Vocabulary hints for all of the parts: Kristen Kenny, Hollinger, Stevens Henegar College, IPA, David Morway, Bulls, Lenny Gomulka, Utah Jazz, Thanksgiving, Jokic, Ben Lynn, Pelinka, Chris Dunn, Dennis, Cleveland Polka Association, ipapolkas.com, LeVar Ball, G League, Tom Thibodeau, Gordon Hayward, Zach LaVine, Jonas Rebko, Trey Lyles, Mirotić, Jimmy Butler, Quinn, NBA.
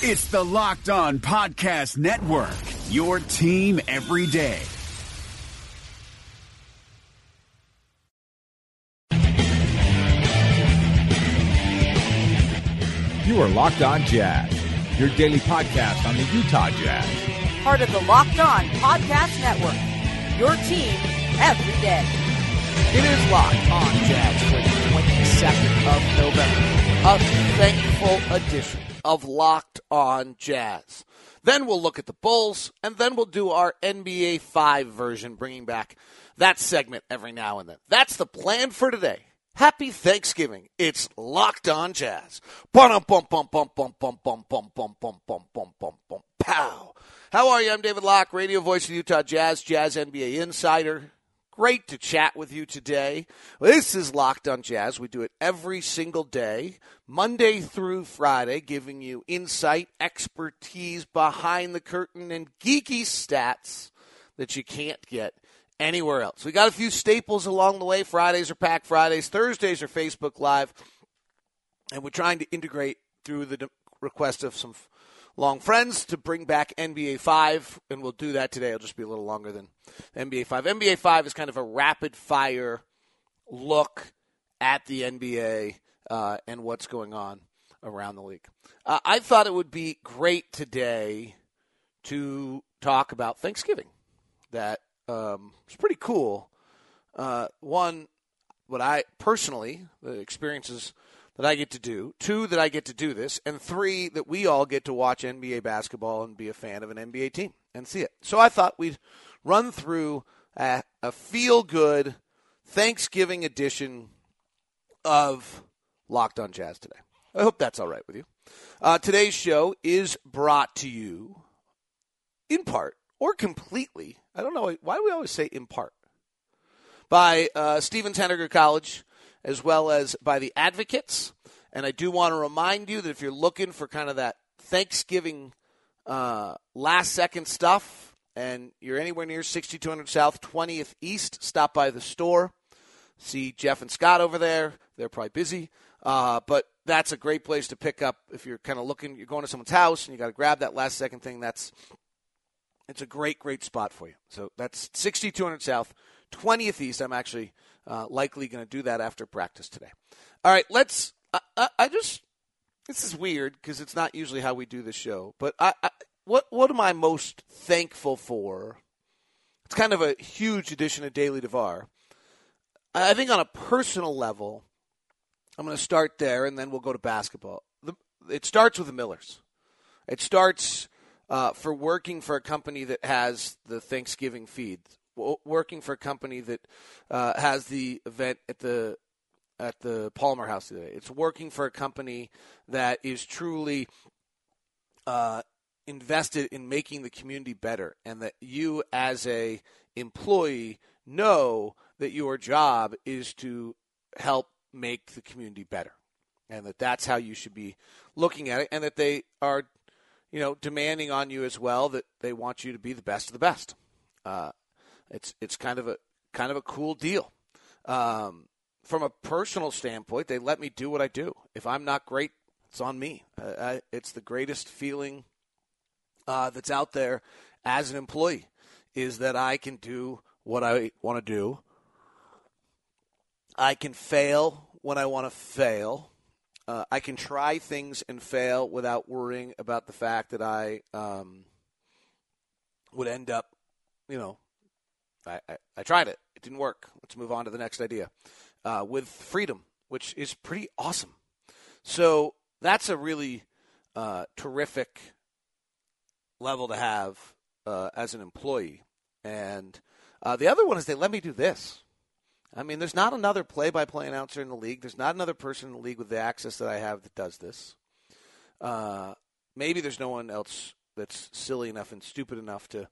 It's the Locked On Podcast Network, your team every day. You are Locked On Jazz, your daily podcast on the Utah Jazz. Part of the Locked On Podcast Network, your team every day. It is Locked On Jazz for the 22nd of November. A thankful edition of Locked On Jazz. Then we'll look at the Bulls, and then we'll do our NBA 5 version, bringing back that segment every now and then. That's the plan for today. Happy Thanksgiving. It's Locked On Jazz. Pow. How are you? I'm David Locke, radio voice of the Utah Jazz, Jazz NBA insider. Great to chat with you today. This is Locked On Jazz. We do it every single day, Monday through Friday, giving you insight, expertise, behind the curtain, and geeky stats that you can't get anywhere else. We got a few staples along the way. Fridays are Pack Fridays. Thursdays are Facebook Live. And we're trying to integrate through the request of some long friends to bring back NBA 5, and we'll do that today. It'll just be a little longer than NBA 5. NBA 5 is kind of a rapid-fire look at the NBA and what's going on around the league. I thought it would be great today to talk about Thanksgiving. That it's pretty cool. One, what I personally, the experiences that I get to do, two, that I get to do this, and three, that we all get to watch NBA basketball and be a fan of an NBA team and see it. So I thought we'd run through a feel-good Thanksgiving edition of Locked On Jazz today. I hope that's all right with you. Today's show is brought to you in part or completely. I don't know. Why do we always say in part? By Stevens Henegar College, as well as by the Advocates. And I do want to remind you that if you're looking for kind of that Thanksgiving last-second stuff and you're anywhere near 6200 South, 20th East, stop by the store. See Jeff and Scott over there. They're probably busy. But that's a great place to pick up if you're kind of looking. You're going to someone's house and you got to grab that last-second thing. It's a great, great spot for you. So that's 6200 South, 20th East. I'm actually likely going to do that after practice today. All right, let's this is weird because it's not usually how we do the show, but what am I most thankful for? It's kind of a huge addition of Daily Devar. I think on a personal level, I'm going to start there, and then we'll go to basketball. It starts with the Millers. It starts for working for a company that has the Thanksgiving feed, working for a company that has the event at the Palmer House today. It's working for a company that is truly invested in making the community better, and that you as a employee know that your job is to help make the community better, and that that's how you should be looking at it, and that they are demanding on you as well that they want you to be the best of the best. It's kind of a cool deal. From a personal standpoint, they let me do what I do. If I'm not great, it's on me. It's the greatest feeling that's out there as an employee, is that I can do what I want to do. I can fail when I want to fail. I can try things and fail without worrying about the fact that I would end up, I tried it. It didn't work. Let's move on to the next idea with freedom, which is pretty awesome. So that's a really terrific level to have as an employee. And the other one is they let me do this. I mean, there's not another play-by-play announcer in the league. There's not another person in the league with the access that I have that does this. Maybe there's no one else that's silly enough and stupid enough to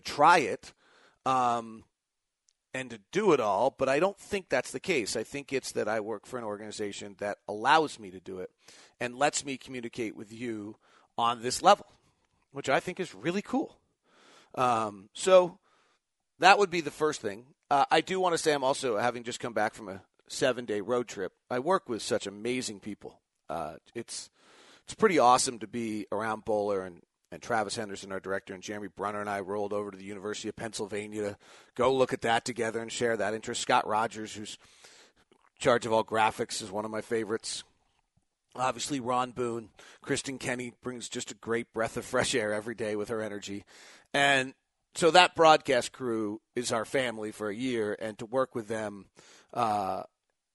try it and to do it all, but I don't think that's the case. I think it's that I work for an organization that allows me to do it and lets me communicate with you on this level, which I think is really cool. So that would be the first thing. I do want to say I'm also, having just come back from a 7-day road trip, I work with such amazing people. It's it's pretty awesome to be around Bowler and Travis Henderson, our director, and Jeremy Brunner and I rolled over to the University of Pennsylvania to go look at that together and share that interest. Scott Rogers, who's in charge of all graphics, is one of my favorites. Obviously, Ron Boone. Kristen Kenny brings just a great breath of fresh air every day with her energy. And so that broadcast crew is our family for a year, and to work with them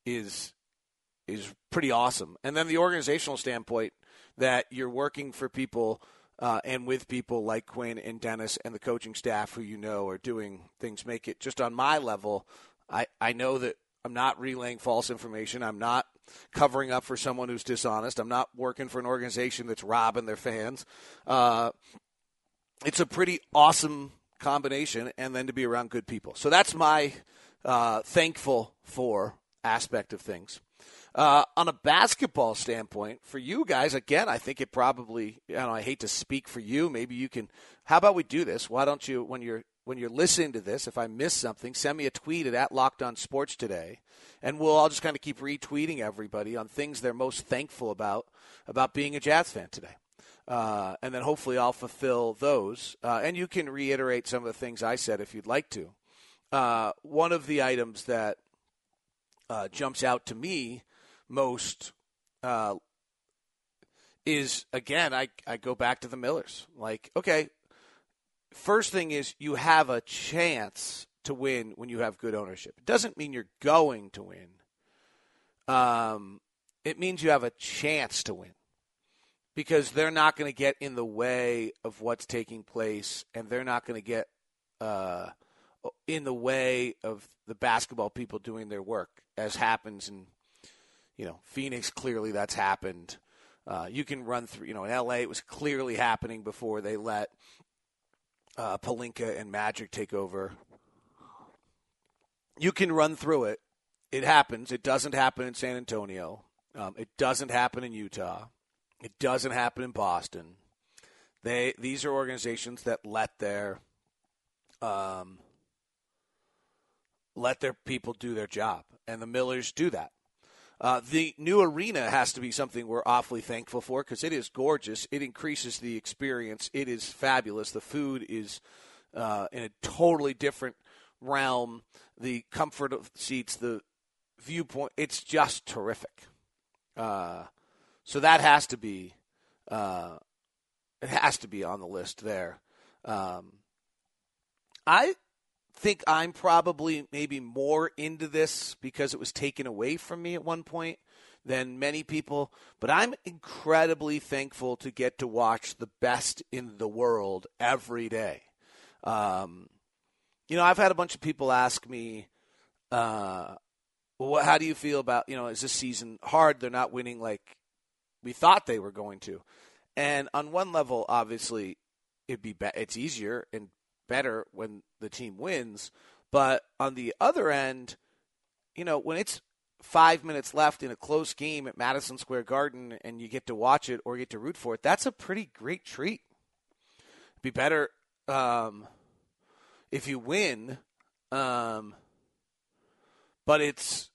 is pretty awesome. And then the organizational standpoint that you're working for people and with people like Quinn and Dennis and the coaching staff who you know are doing things, make it just on my level. I know that I'm not relaying false information. I'm not covering up for someone who's dishonest. I'm not working for an organization that's robbing their fans. It's a pretty awesome combination, and then to be around good people. So that's my thankful for aspect of things. On a basketball standpoint, for you guys, again, I think it probably, I hate to speak for you. Maybe you can, how about we do this? Why don't you, when you're listening to this, if I miss something, send me a tweet at @LockedOnSports today, and I'll just kind of keep retweeting everybody on things they're most thankful about being a Jazz fan today. And then hopefully I'll fulfill those. And you can reiterate some of the things I said if you'd like to. One of the items that jumps out to me most is, again, I go back to the Millers. Like, okay, first thing is you have a chance to win when you have good ownership. It doesn't mean you're going to win. It means you have a chance to win. Because they're not going to get in the way of what's taking place, and they're not going to get in the way of the basketball people doing their work, as happens in, Phoenix. Clearly that's happened. You can run through, in L.A. it was clearly happening before they let Pelinka and Magic take over. You can run through it. It happens. It doesn't happen in San Antonio. It doesn't happen in Utah. It doesn't happen in Boston. These are organizations that let their people do their job, and the Millers do that. The new arena has to be something we're awfully thankful for because it is gorgeous. It increases the experience. It is fabulous. The food is in a totally different realm. The comfort of seats, the viewpoint, it's just terrific. So that has to be, on the list there. I think I'm probably maybe more into this because it was taken away from me at one point than many people, but I'm incredibly thankful to get to watch the best in the world every day. I've had a bunch of people ask me, how do you feel about, is this season hard? They're not winning we thought they were going to. And on one level, obviously, it's easier and better when the team wins. But on the other end, when it's 5 minutes left in a close game at Madison Square Garden and you get to watch it or get to root for it, that's a pretty great treat. It'd be better if you win. But it's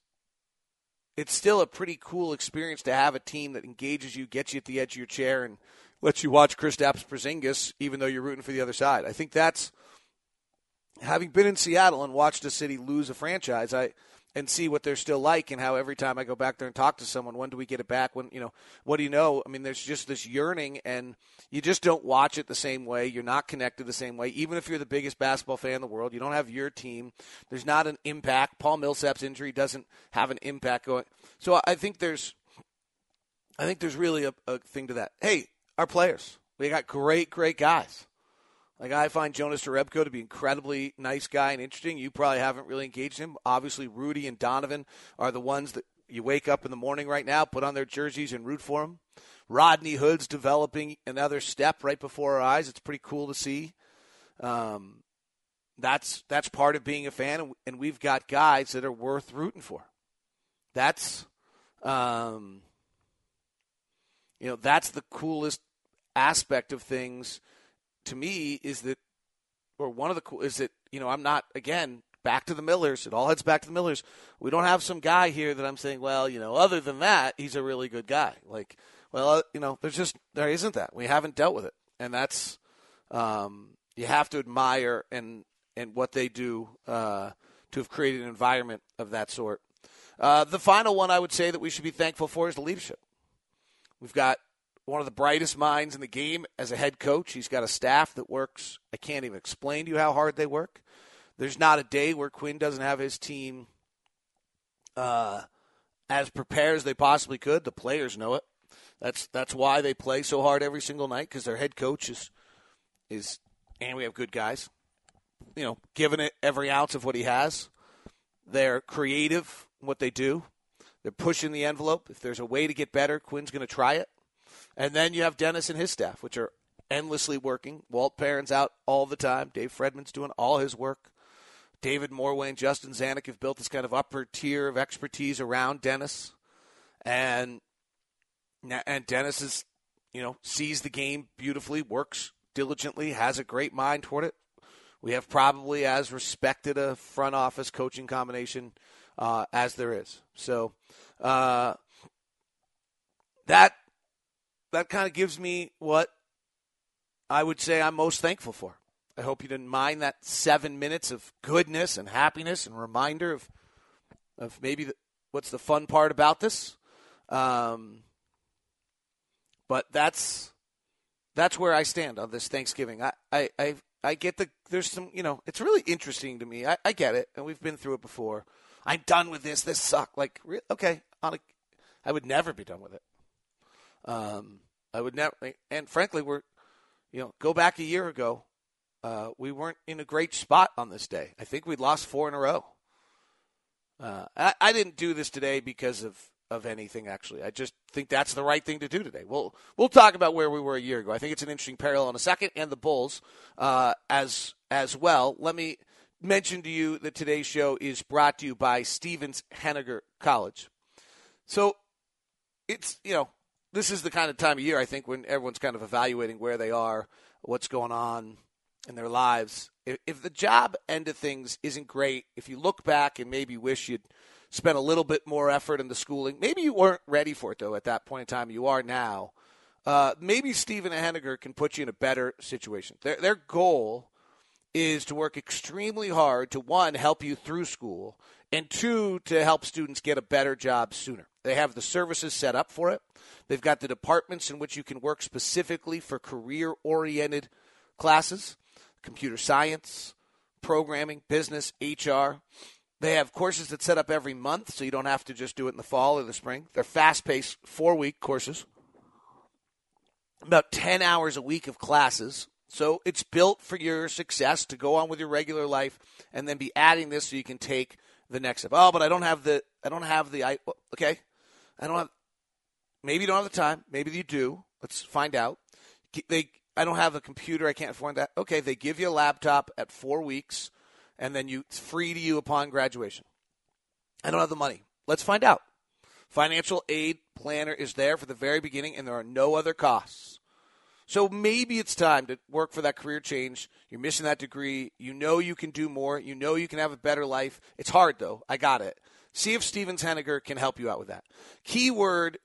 still a pretty cool experience to have a team that engages you, gets you at the edge of your chair, and lets you watch Kristaps Porzingis, even though you're rooting for the other side. I think that's, having been in Seattle and watched a city lose a franchise, and see what they're still like, and how every time I go back there and talk to someone, when do we get it back? When what do you know? I mean, there's just this yearning, and you just don't watch it the same way. You're not connected the same way. Even if you're the biggest basketball fan in the world, you don't have your team. There's not an impact. Paul Millsap's injury doesn't have an impact going. So I think there's really a thing to that. Hey, our players, we got great, great guys. Like, I find Jonas Rebko to be an incredibly nice guy and interesting. You probably haven't really engaged him. Obviously, Rudy and Donovan are the ones that you wake up in the morning right now, put on their jerseys, and root for them. Rodney Hood's developing another step right before our eyes. It's pretty cool to see. That's part of being a fan, and we've got guys that are worth rooting for. That's, that's the coolest aspect of things to me, is that, or one of the cool, is that, I'm not, again, back to the Millers. It all heads back to the Millers. We don't have some guy here that I'm saying, other than that, he's a really good guy. Like, Well, you know, there isn't that. We haven't dealt with it. And that's you have to admire and what they do to have created an environment of that sort. The final one I would say that we should be thankful for is the leadership. We've got one of the brightest minds in the game as a head coach. He's got a staff that works. I can't even explain to you how hard they work. There's not a day where Quinn doesn't have his team as prepared as they possibly could. The players know it. That's why they play so hard every single night, because their head coach is and we have good guys, you know, giving it every ounce of what he has. They're creative in what they do. They're pushing the envelope. If there's a way to get better, Quinn's going to try it. And then you have Dennis and his staff, which are endlessly working. Walt Perrin's out all the time. Dave Fredman's doing all his work. David Morway and Justin Zanuck have built this kind of upper tier of expertise around Dennis. And Dennis is, you know, sees the game beautifully, works diligently, has a great mind toward it. We have probably as respected a front office coaching combination as there is. So that kind of gives me what I would say I'm most thankful for. I hope you didn't mind that 7 minutes of goodness and happiness and reminder of maybe what's the fun part about this. But that's where I stand on this Thanksgiving. I get there's some, you know, it's really interesting to me. I get it, and we've been through it before. I'm done with this. This sucked. Like, okay, I would never be done with it. I would never, and frankly, go back a year ago, we weren't in a great spot on this day. I think we'd lost 4 in a row. I didn't do this today because of anything, actually. I just think that's the right thing to do today. We'll talk about where we were a year ago. I think it's an interesting parallel in a second, and the Bulls as well. Let me mention to you that today's show is brought to you by Stevens Henegar College. So it's, you know, this is the kind of time of year, I think, when everyone's kind of evaluating where they are, what's going on in their lives. If the job end of things isn't great, if you look back and maybe wish you'd spent a little bit more effort in the schooling, maybe you weren't ready for it, though, at that point in time. You are now. Maybe Stephen Henniger can put you in a better situation. Their goal is to work extremely hard to, 1, help you through school, and 2, to help students get a better job sooner. They have the services set up for it. They've got the departments in which you can work specifically for career-oriented classes, computer science, programming, business, HR. They have courses that set up every month, so you don't have to just do it in the fall or the spring. They're fast-paced, 4-week courses, about 10 hours a week of classes. So it's built for your success to go on with your regular life and then be adding this so you can take the next step. Oh, but maybe you don't have the time. Maybe you do. Let's find out. I don't have a computer. I can't afford that. Okay, they give you a laptop at 4 weeks, and then it's free to you upon graduation. I don't have the money. Let's find out. Financial aid planner is there for the very beginning, and there are no other costs. So maybe it's time to work for that career change. You're missing that degree. You know you can do more. You know you can have a better life. It's hard, though. I got it. See if Stevens Henegar can help you out with that. Keyword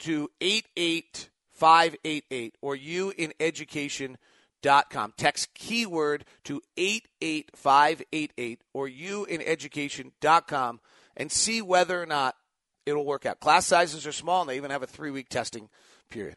to 88588 or youineducation.com. Text keyword to 88588 or youineducation.com and see whether or not it'll work out. Class sizes are small, and they even have a 3-week testing period.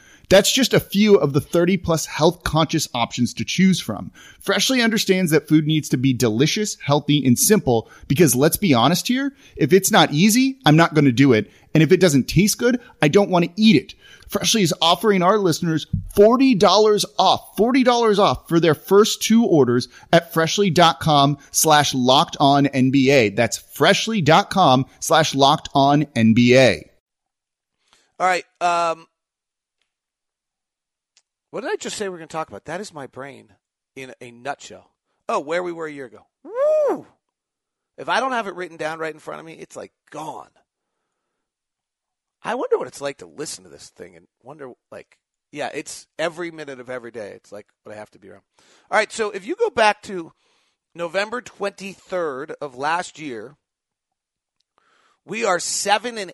That's just a few of the 30-plus health-conscious options to choose from. Freshly understands that food needs to be delicious, healthy, and simple because, let's be honest here, if it's not easy, I'm not going to do it. And if it doesn't taste good, I don't want to eat it. Freshly is offering our listeners $40 off for their first two orders at freshly.com/LockedOnNBA. That's freshly.com/LockedOnNBA. All right. What did I just say we're going to talk about? That is my brain in a nutshell. Oh, where we were a year ago. Woo! If I don't have it written down right in front of me, it's like gone. I wonder what it's like to listen to this thing and wonder, like, yeah, it's every minute of every day. It's like what I have to be around. All right, so if you go back to November 23rd of last year, we are 7-8.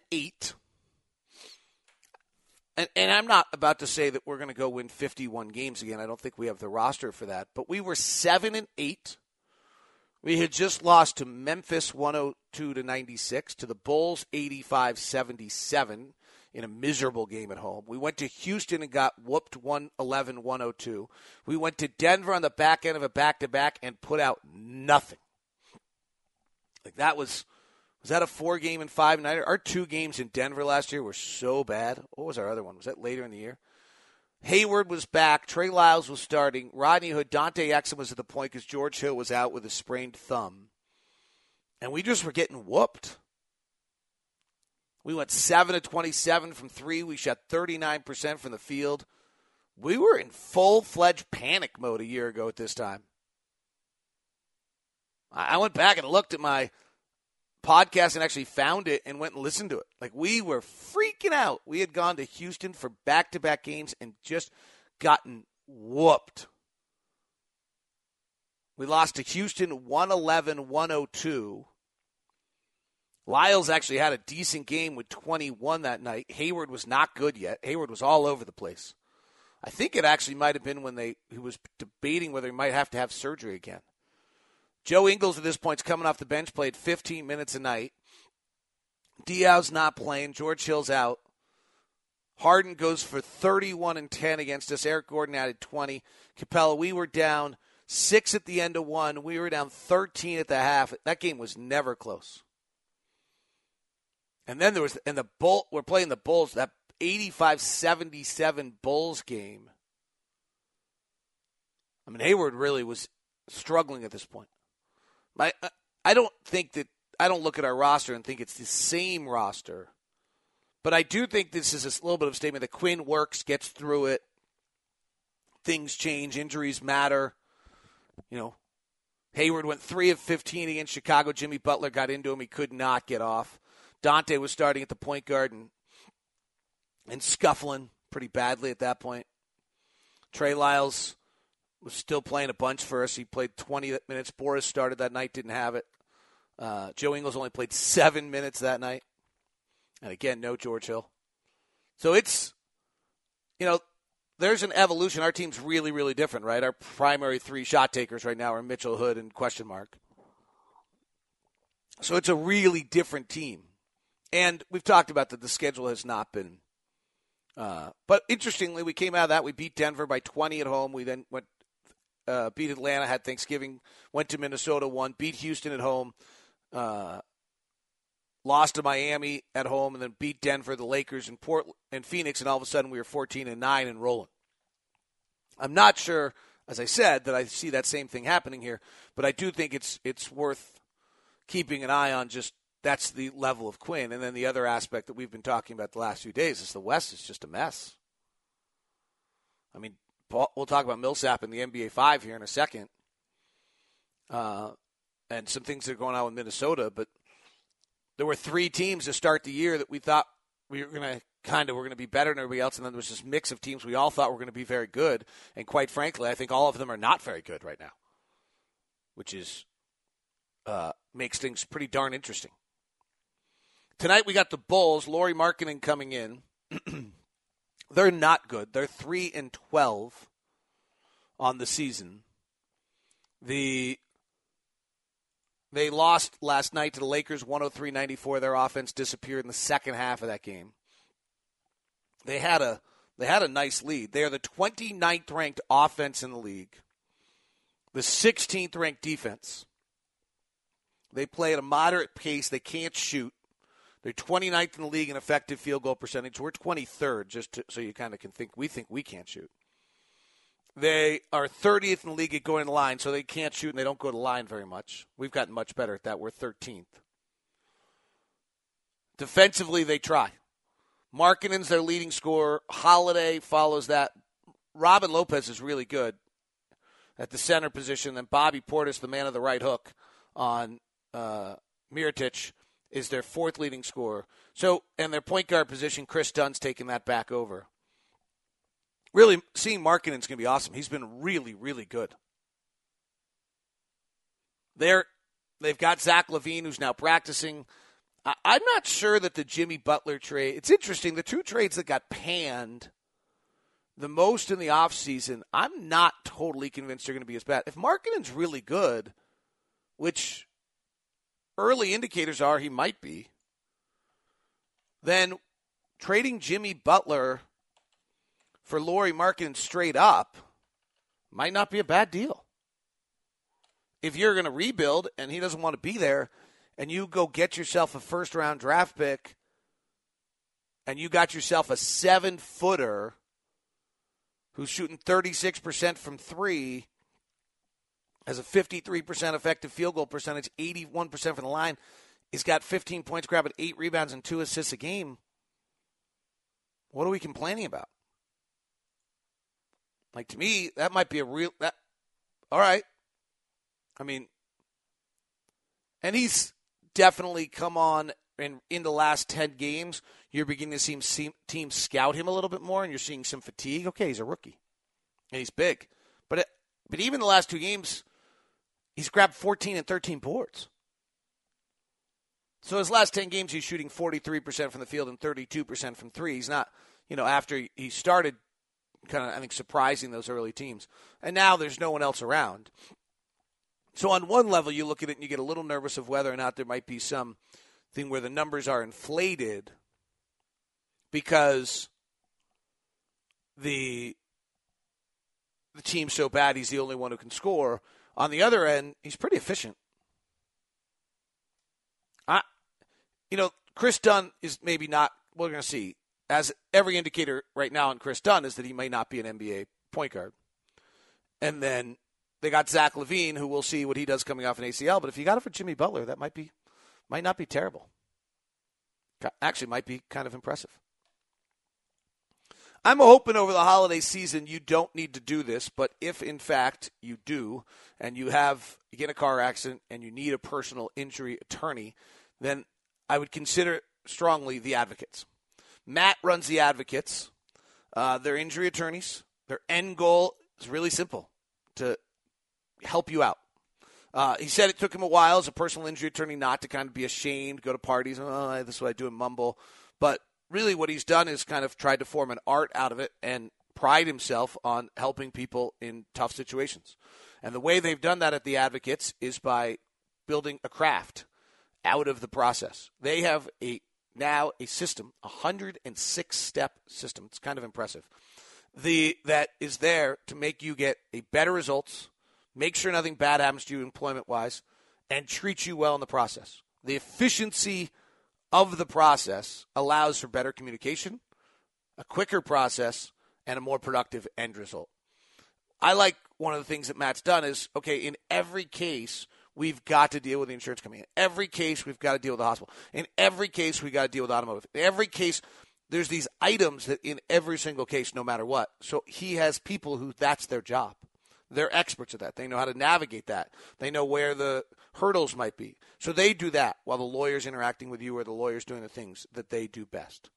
And I'm not about to say that we're going to go win 51 games again. I don't think we have the roster for that. But we were 7-8. We had just lost to Memphis 102-96, to the Bulls 85-77 in a miserable game at home. We went to Houston and got whooped 111-102. We went to Denver on the back end of a back-to-back and put out nothing. Like that was that a 4-game and 5-nighter? Our 2 games in Denver last year were so bad. What was our other one? Was that later in the year? Hayward was back. Trey Lyles was starting. Rodney Hood, Dante Exum was at the point because George Hill was out with a sprained thumb. And we just were getting whooped. We went 7-27 from 3. We shot 39% from the field. We were in full-fledged panic mode a year ago at this time. I went back and looked at my podcast and actually found it and went and listened to it. Like, we were freaking out. We had gone to Houston for back-to-back games and just gotten whooped. We lost to Houston 111-102. Lyles actually had a decent game with 21 that night. Hayward was not good yet. Hayward was all over the place. I think it actually might have been when he was debating whether he might have to have surgery again. Joe Ingles at this point is coming off the bench, played 15 minutes a night. Diaw's not playing. George Hill's out. Harden goes for 31-10 against us. Eric Gordon added 20. Capella, we were down 6 at the end of 1. We were down 13 at the half. That game was never close. And then we're playing the Bulls, that 85-77 Bulls game. I mean, Hayward really was struggling at this point. I don't look at our roster and think it's the same roster, but I do think this is a little bit of a statement that Quinn works, gets through it. Things change. Injuries matter. You know, Hayward went 3 of 15 against Chicago. Jimmy Butler got into him. He could not get off. Dante was starting at the point guard and scuffling pretty badly at that point. Trey Lyles was still playing a bunch for us. He played 20 minutes. Boris started that night, didn't have it. Joe Ingles only played 7 minutes that night. And again, no George Hill. So it's, there's an evolution. Our team's really, really different, right? Our primary 3 shot takers right now are Mitchell, Hood, and ? So it's a really different team. And we've talked about that the schedule has not been. But interestingly, we came out of that. We beat Denver by 20 at home. We then went. Beat Atlanta, had Thanksgiving, went to Minnesota, won, beat Houston at home, lost to Miami at home, and then beat Denver, the Lakers, and Portland, and Phoenix, and all of a sudden we were 14-9 and rolling. I'm not sure, as I said, that I see that same thing happening here, but I do think it's worth keeping an eye on. Just that's the level of Quinn. And then the other aspect that we've been talking about the last few days is the West is just a mess. I mean, we'll talk about Millsap and the NBA 5 here in a second. And some things that are going on with Minnesota. But there were 3 teams to start the year that we thought we were going to be better than everybody else. And then there was this mix of teams we all thought were going to be very good. And quite frankly, I think all of them are not very good right now, which is makes things pretty darn interesting. Tonight we got the Bulls, Lauri Markkanen coming in. They're not good. They're 3-12 on the season. They lost last night to the Lakers 103-94. Their offense disappeared in the second half of that game. They had a They had a nice lead. They are the 29th ranked offense in the league, the 16th ranked defense. They play at a moderate pace. They can't shoot. They're 29th in the league in effective field goal percentage. We're 23rd, so you kind of can think we can't shoot. They are 30th in the league at going to the line, so they can't shoot and they don't go to the line very much. We've gotten much better at that. We're 13th. Defensively, they try. Markkanen's their leading scorer. Holiday follows that. Robin Lopez is really good at the center position. Then Bobby Portis, the man of the right hook on Mirotić, is their fourth leading scorer. So, and their point guard position, Chris Dunn's taking that back over. Really, seeing Markkanen's going to be awesome. He's been really, really good. They've got Zach LaVine, who's now practicing. I'm not sure that the Jimmy Butler trade, it's interesting, the two trades that got panned the most in the offseason, I'm not totally convinced they're going to be as bad. If Markkanen's really good, which early indicators are he might be, then trading Jimmy Butler for Lauri Markkanen straight up might not be a bad deal. If you're going to rebuild and he doesn't want to be there and you go get yourself a first-round draft pick and you got yourself a seven-footer who's shooting 36% from three, has a 53% effective field goal percentage, 81% from the line. He's got 15 points, grabbing 8 rebounds and 2 assists a game. What are we complaining about? Like, to me, that might be a real... that, all right. I mean, and he's definitely come on in the last 10 games. You're beginning to see teams scout him a little bit more, and you're seeing some fatigue. Okay, he's a rookie, and he's big. But even the last two games... he's grabbed 14 and 13 boards. So his last 10 games, he's shooting 43% from the field and 32% from three. He's not, after he started kind of, I think, surprising those early teams. And now there's no one else around. So on one level, you look at it and you get a little nervous of whether or not there might be some thing where the numbers are inflated because the team's so bad he's the only one who can score. On the other end, he's pretty efficient. Chris Dunn is maybe not, we're going to see. As every indicator right now on Chris Dunn is that he may not be an NBA point guard. And then they got Zach LaVine, who we'll see what he does coming off an ACL. But if you got it for Jimmy Butler, that might not be terrible. Actually, might be kind of impressive. I'm hoping over the holiday season you don't need to do this, but if, in fact, you do and you get a car accident and you need a personal injury attorney, then I would consider strongly the Advocates. Matt runs the Advocates. They're injury attorneys. Their end goal is really simple, to help you out. He said it took him a while as a personal injury attorney not to kind of be ashamed, go to parties, this is what I do, and mumble. But really what he's done is kind of tried to form an art out of it and pride himself on helping people in tough situations. And the way they've done that at the Advocates is by building a craft out of the process. They have now a system, 106-step system. It's kind of impressive. That is there to make you get a better results, make sure nothing bad happens to you employment-wise, and treat you well in the process. The efficiency of the process allows for better communication, a quicker process, and a more productive end result. I like one of the things that Matt's done is, okay, in every case, we've got to deal with the insurance company. In every case, we've got to deal with the hospital. In every case, we've got to deal with automotive. In every case, there's these items that in every single case, no matter what. So he has people who that's their job. They're experts at that. They know how to navigate that. They know where the hurdles might be. So they do that while the lawyer's interacting with you or the lawyer's doing the things that they do best.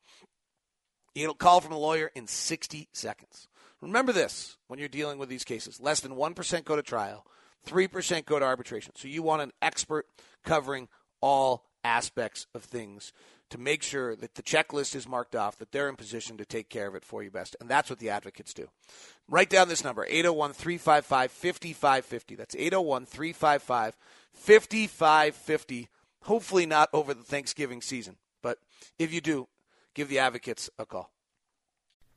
You'll call from a lawyer in 60 seconds. Remember this when you're dealing with these cases. Less than 1% go to trial, 3% go to arbitration. So you want an expert covering all aspects of things to make sure that the checklist is marked off, that they're in position to take care of it for you best. And that's what the Advocates do. Write down this number, 801-355-5550. That's 801-355-5550. Hopefully not over the Thanksgiving season. But if you do, give the Advocates a call.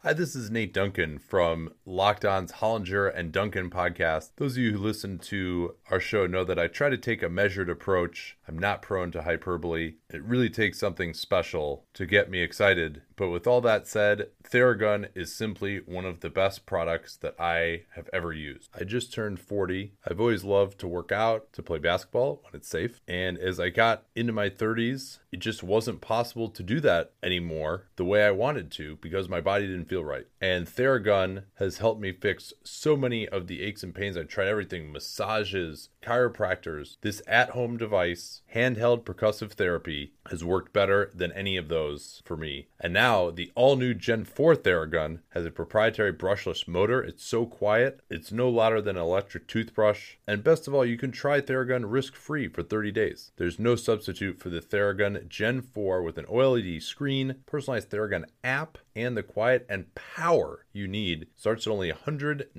Hi, this is Nate Duncan from Locked On's Hollinger and Duncan podcast. Those of you who listen to our show know that I try to take a measured approach. I'm not prone to hyperbole. It really takes something special to get me excited. But with all that said, Theragun is simply one of the best products that I have ever used. I just turned 40. I've always loved to work out, to play basketball when it's safe. And as I got into my 30s, it just wasn't possible to do that anymore the way I wanted to because my body didn't feel right. And Theragun has helped me fix so many of the aches and pains. I've tried everything, massages, chiropractors. This at-home device, handheld percussive therapy, has worked better than any of those for me. And now the all-new Gen 4 Theragun has a proprietary brushless motor. It's so quiet. It's no louder than an electric toothbrush. And best of all, you can try Theragun risk-free for 30 days. There's no substitute for the Theragun Gen 4 with an OLED screen, personalized Theragun app, and the quiet and power you need. Starts at only $199.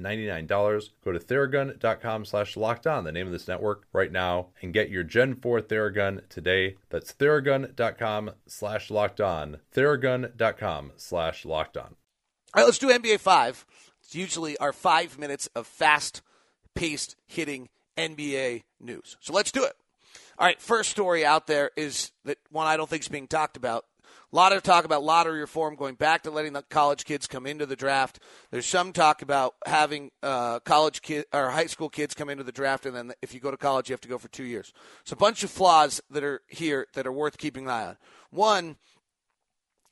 Go to Theragun.com/LockedOn, the name of this network, right now and get your Gen 4 Theragun today. That's Theragun.com/LockedOn. Theragun.com/LockedOn. All right, let's do NBA 5. It's usually our 5 minutes of fast-paced hitting NBA news. So let's do it. All right, first story out there is that one I don't think is being talked about. A lot of talk about lottery reform, going back to letting the college kids come into the draft. There's some talk about having college kids or high school kids come into the draft, and then if you go to college, you have to go for 2 years. It's a bunch of flaws that are here that are worth keeping an eye on. One,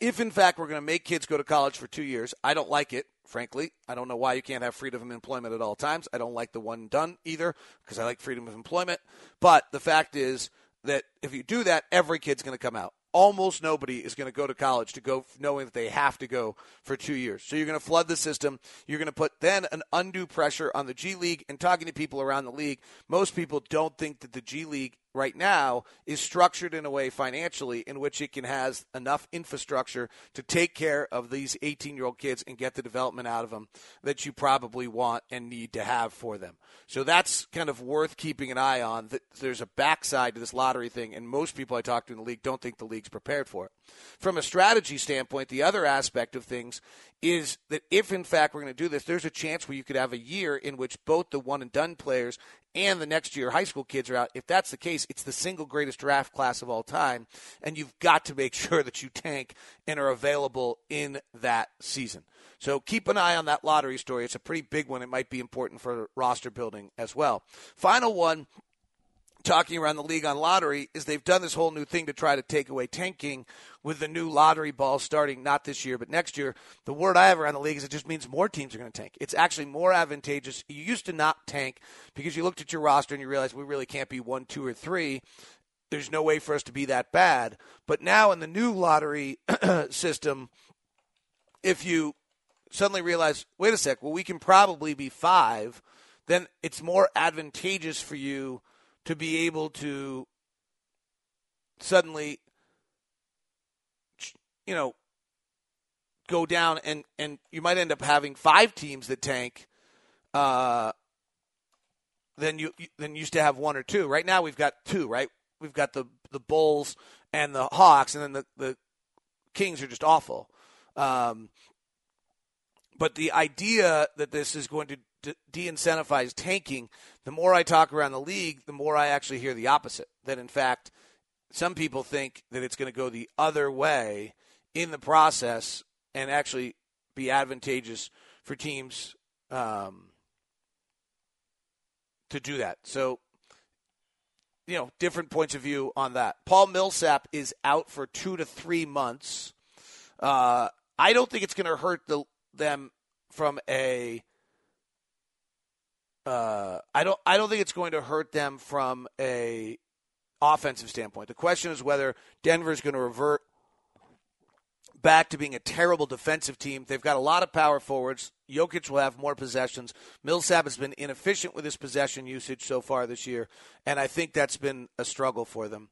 if in fact we're going to make kids go to college for 2 years, I don't like it, frankly. I don't know why you can't have freedom of employment at all times. I don't like the one and done either because I like freedom of employment. But the fact is that if you do that, every kid's going to come out. Almost nobody is going to go to college to go knowing that they have to go for 2 years. So you're going to flood the system. You're going to put then an undue pressure on the G League. And talking to people around the league, most people don't think that the G League right now is structured in a way financially in which it can has enough infrastructure to take care of these 18-year-old kids and get the development out of them that you probably want and need to have for them. So that's kind of worth keeping an eye on. That there's a backside to this lottery thing, and most people I talk to in the league don't think the league's prepared for it. From a strategy standpoint, the other aspect of things is that if, in fact, we're going to do this, there's a chance where you could have a year in which both the one-and-done players and the next year high school kids are out. If that's the case, it's the single greatest draft class of all time, and you've got to make sure that you tank and are available in that season. So keep an eye on that lottery story. It's a pretty big one. It might be important for roster building as well. Final one, talking around the league on lottery, is they've done this whole new thing to try to take away tanking with the new lottery ball starting not this year but next year. The word I have around the league is it just means more teams are going to tank. It's actually more advantageous. You used to not tank because you looked at your roster and you realized we really can't be 1, 2, or 3. There's no way for us to be that bad. But now in the new lottery system, if you suddenly realize, wait a sec, well, we can probably be 5, then it's more advantageous for you to be able to suddenly, you know, go down and you might end up having 5 teams that tank than you used to have 1 or 2. Right now we've got 2, right? We've got the Bulls and the Hawks, and then the Kings are just awful. But the idea that this is going to de-incentivize tanking, the more I talk around the league, the more I actually hear the opposite. That, in fact, some people think that it's going to go the other way in the process and actually be advantageous for teams to do that. So, you know, different points of view on that. Paul Millsap is out for 2 to 3 months. I don't think it's going to hurt them from a... I don't think it's going to hurt them from a offensive standpoint. The question is whether Denver's going to revert back to being a terrible defensive team. They've got a lot of power forwards. Jokic will have more possessions. Millsap has been inefficient with his possession usage so far this year, and I think that's been a struggle for them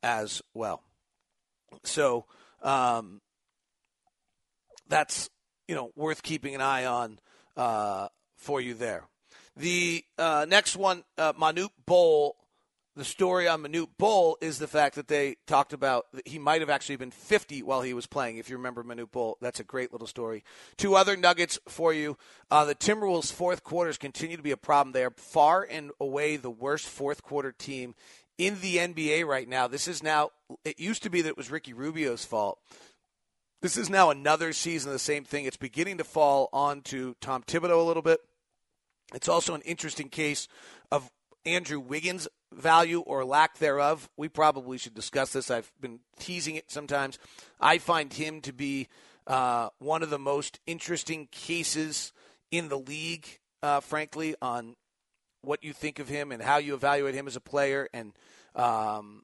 as well. So that's, you know, worth keeping an eye on for you there. The next one, Manute Bol The story on Manute Bol is the fact that they talked about that he might have actually been 50 while he was playing. If you remember Manute Bol, that's a great little story. Two other nuggets for you. The Timberwolves' fourth quarters continue to be a problem. They are far and away the worst fourth quarter team in the NBA right now. This is now – it used to be that it was Ricky Rubio's fault. This is now another season of the same thing. It's beginning to fall onto Tom Thibodeau a little bit. It's also an interesting case of Andrew Wiggins' value or lack thereof. We probably should discuss this. I've been teasing it sometimes. I find him to be one of the most interesting cases in the league, frankly, on what you think of him and how you evaluate him as a player. And I'm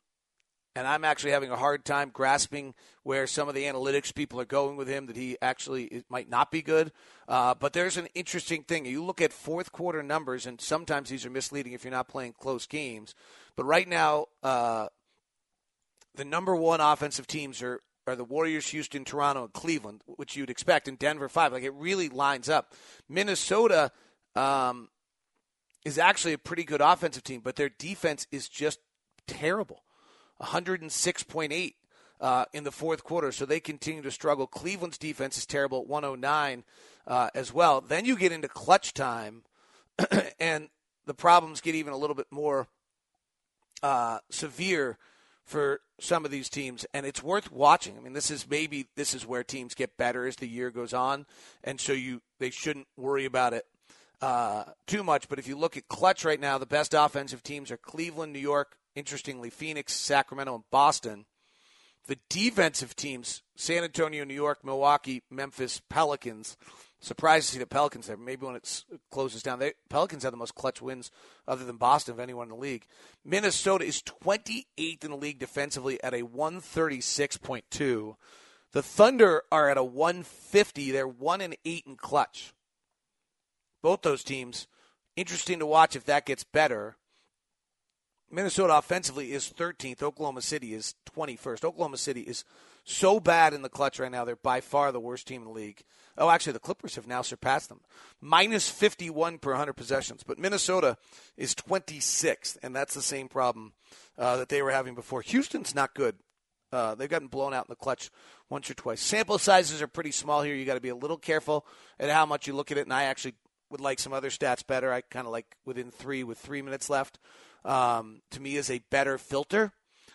actually having a hard time grasping where some of the analytics people are going with him, that he actually might not be good. But there's an interesting thing. You look at fourth quarter numbers, and sometimes these are misleading if you're not playing close games. But right now, the number one offensive teams are the Warriors, Houston, Toronto, and Cleveland, which you'd expect, and Denver 5. Like, it really lines up. Minnesota is actually a pretty good offensive team, but their defense is just terrible. 106.8 in the fourth quarter, so they continue to struggle. Cleveland's defense is terrible at 109 as well. Then you get into clutch time, and the problems get even a little bit more severe for some of these teams, and it's worth watching. I mean, this is where teams get better as the year goes on, and so they shouldn't worry about it too much. But if you look at clutch right now, the best offensive teams are Cleveland, New York, interestingly, Phoenix, Sacramento, and Boston. The defensive teams, San Antonio, New York, Milwaukee, Memphis, Pelicans. Surprised to see the Pelicans there. Maybe when it closes down. Pelicans have the most clutch wins other than Boston of anyone in the league. Minnesota is 28th in the league defensively at a 136.2. The Thunder are at a 150. They're 1-8 in clutch. Both those teams, interesting to watch if that gets better. Minnesota offensively is 13th. Oklahoma City is 21st. Oklahoma City is so bad in the clutch right now. They're by far the worst team in the league. Oh, actually, the Clippers have now surpassed them. Minus 51 per 100 possessions. But Minnesota is 26th, and that's the same problem that they were having before. Houston's not good. They've gotten blown out in the clutch once or twice. Sample sizes are pretty small here. You got to be a little careful at how much you look at it, and I actually would like some other stats better. I kind of like within three with 3 minutes left. To me, is a better filter.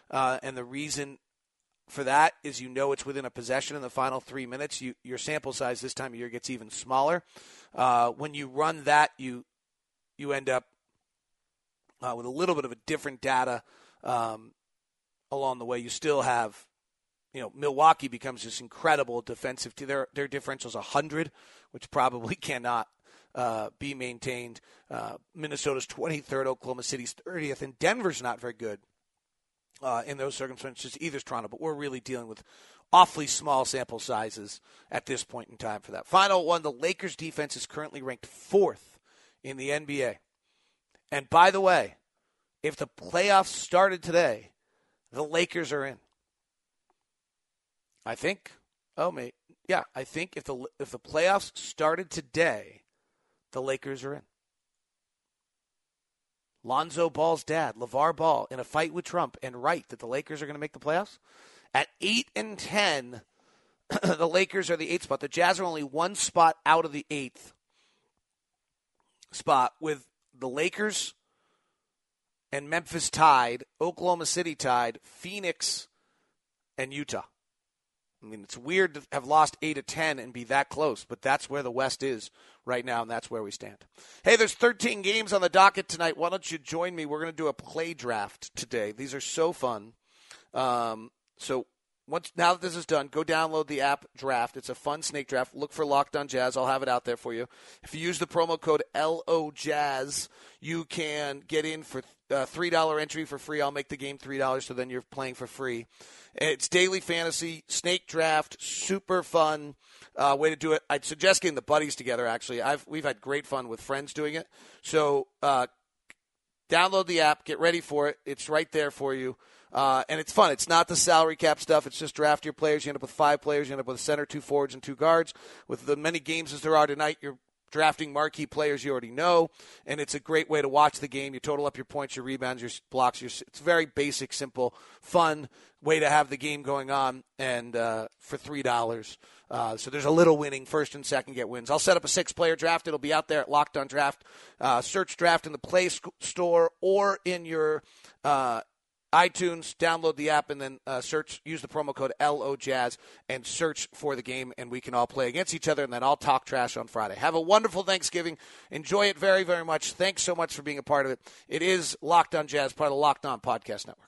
And the reason for that is it's within a possession in the final 3 minutes. Your sample size this time of year gets even smaller. When you run that, you end up with a little bit of a different data along the way. You still have, Milwaukee becomes this incredible defensive team. Their differential is 100, which probably cannot be maintained. Minnesota's 23rd, Oklahoma City's 30th, and Denver's not very good in those circumstances. Either is Toronto, but we're really dealing with awfully small sample sizes at this point in time for that. Final one, the Lakers' defense is currently ranked 4th in the NBA. And by the way, if the playoffs started today, the Lakers are in. I think. Oh, mate. Yeah, I think if the playoffs started today, the Lakers are in. Lonzo Ball's dad, LeVar Ball, in a fight with Trump, and right that the Lakers are going to make the playoffs. At 8-10, the Lakers are the 8th spot. The Jazz are only one spot out of the 8th spot, with the Lakers and Memphis tied, Oklahoma City tied, Phoenix and Utah. I mean, it's weird to have lost 8 of 10 and be that close, but that's where the West is right now, and that's where we stand. Hey, there's 13 games on the docket tonight. Why don't you join me? We're going to do a play draft today. These are so fun. Now that this is done, go download the app Draft. It's a fun snake draft. Look for Locked On Jazz. I'll have it out there for you. If you use the promo code LOJAZZ, you can get in for $3 entry for free. I'll make the game $3, so then you're playing for free. It's daily fantasy, snake draft, super fun way to do it. I'd suggest getting the buddies together, actually. We've had great fun with friends doing it. So download the app. Get ready for it. It's right there for you. And it's fun. It's not the salary cap stuff. It's just draft your players. You end up with 5 players. You end up with a center, 2 forwards, and 2 guards. With the many games as there are tonight, you're drafting marquee players you already know, and it's a great way to watch the game. You total up your points, your rebounds, your blocks. It's very basic, simple, fun way to have the game going on, and for $3. So there's a little winning. First and second get wins. I'll set up a 6-player draft. It'll be out there at Locked On Draft. Search Draft in the Play Store or in your iTunes, download the app, and then search. Use the promo code LOJazz and search for the game, and we can all play against each other, and then I'll talk trash on Friday. Have a wonderful Thanksgiving. Enjoy it very, very much. Thanks so much for being a part of it. It is Locked On Jazz, part of the Locked On Podcast Network.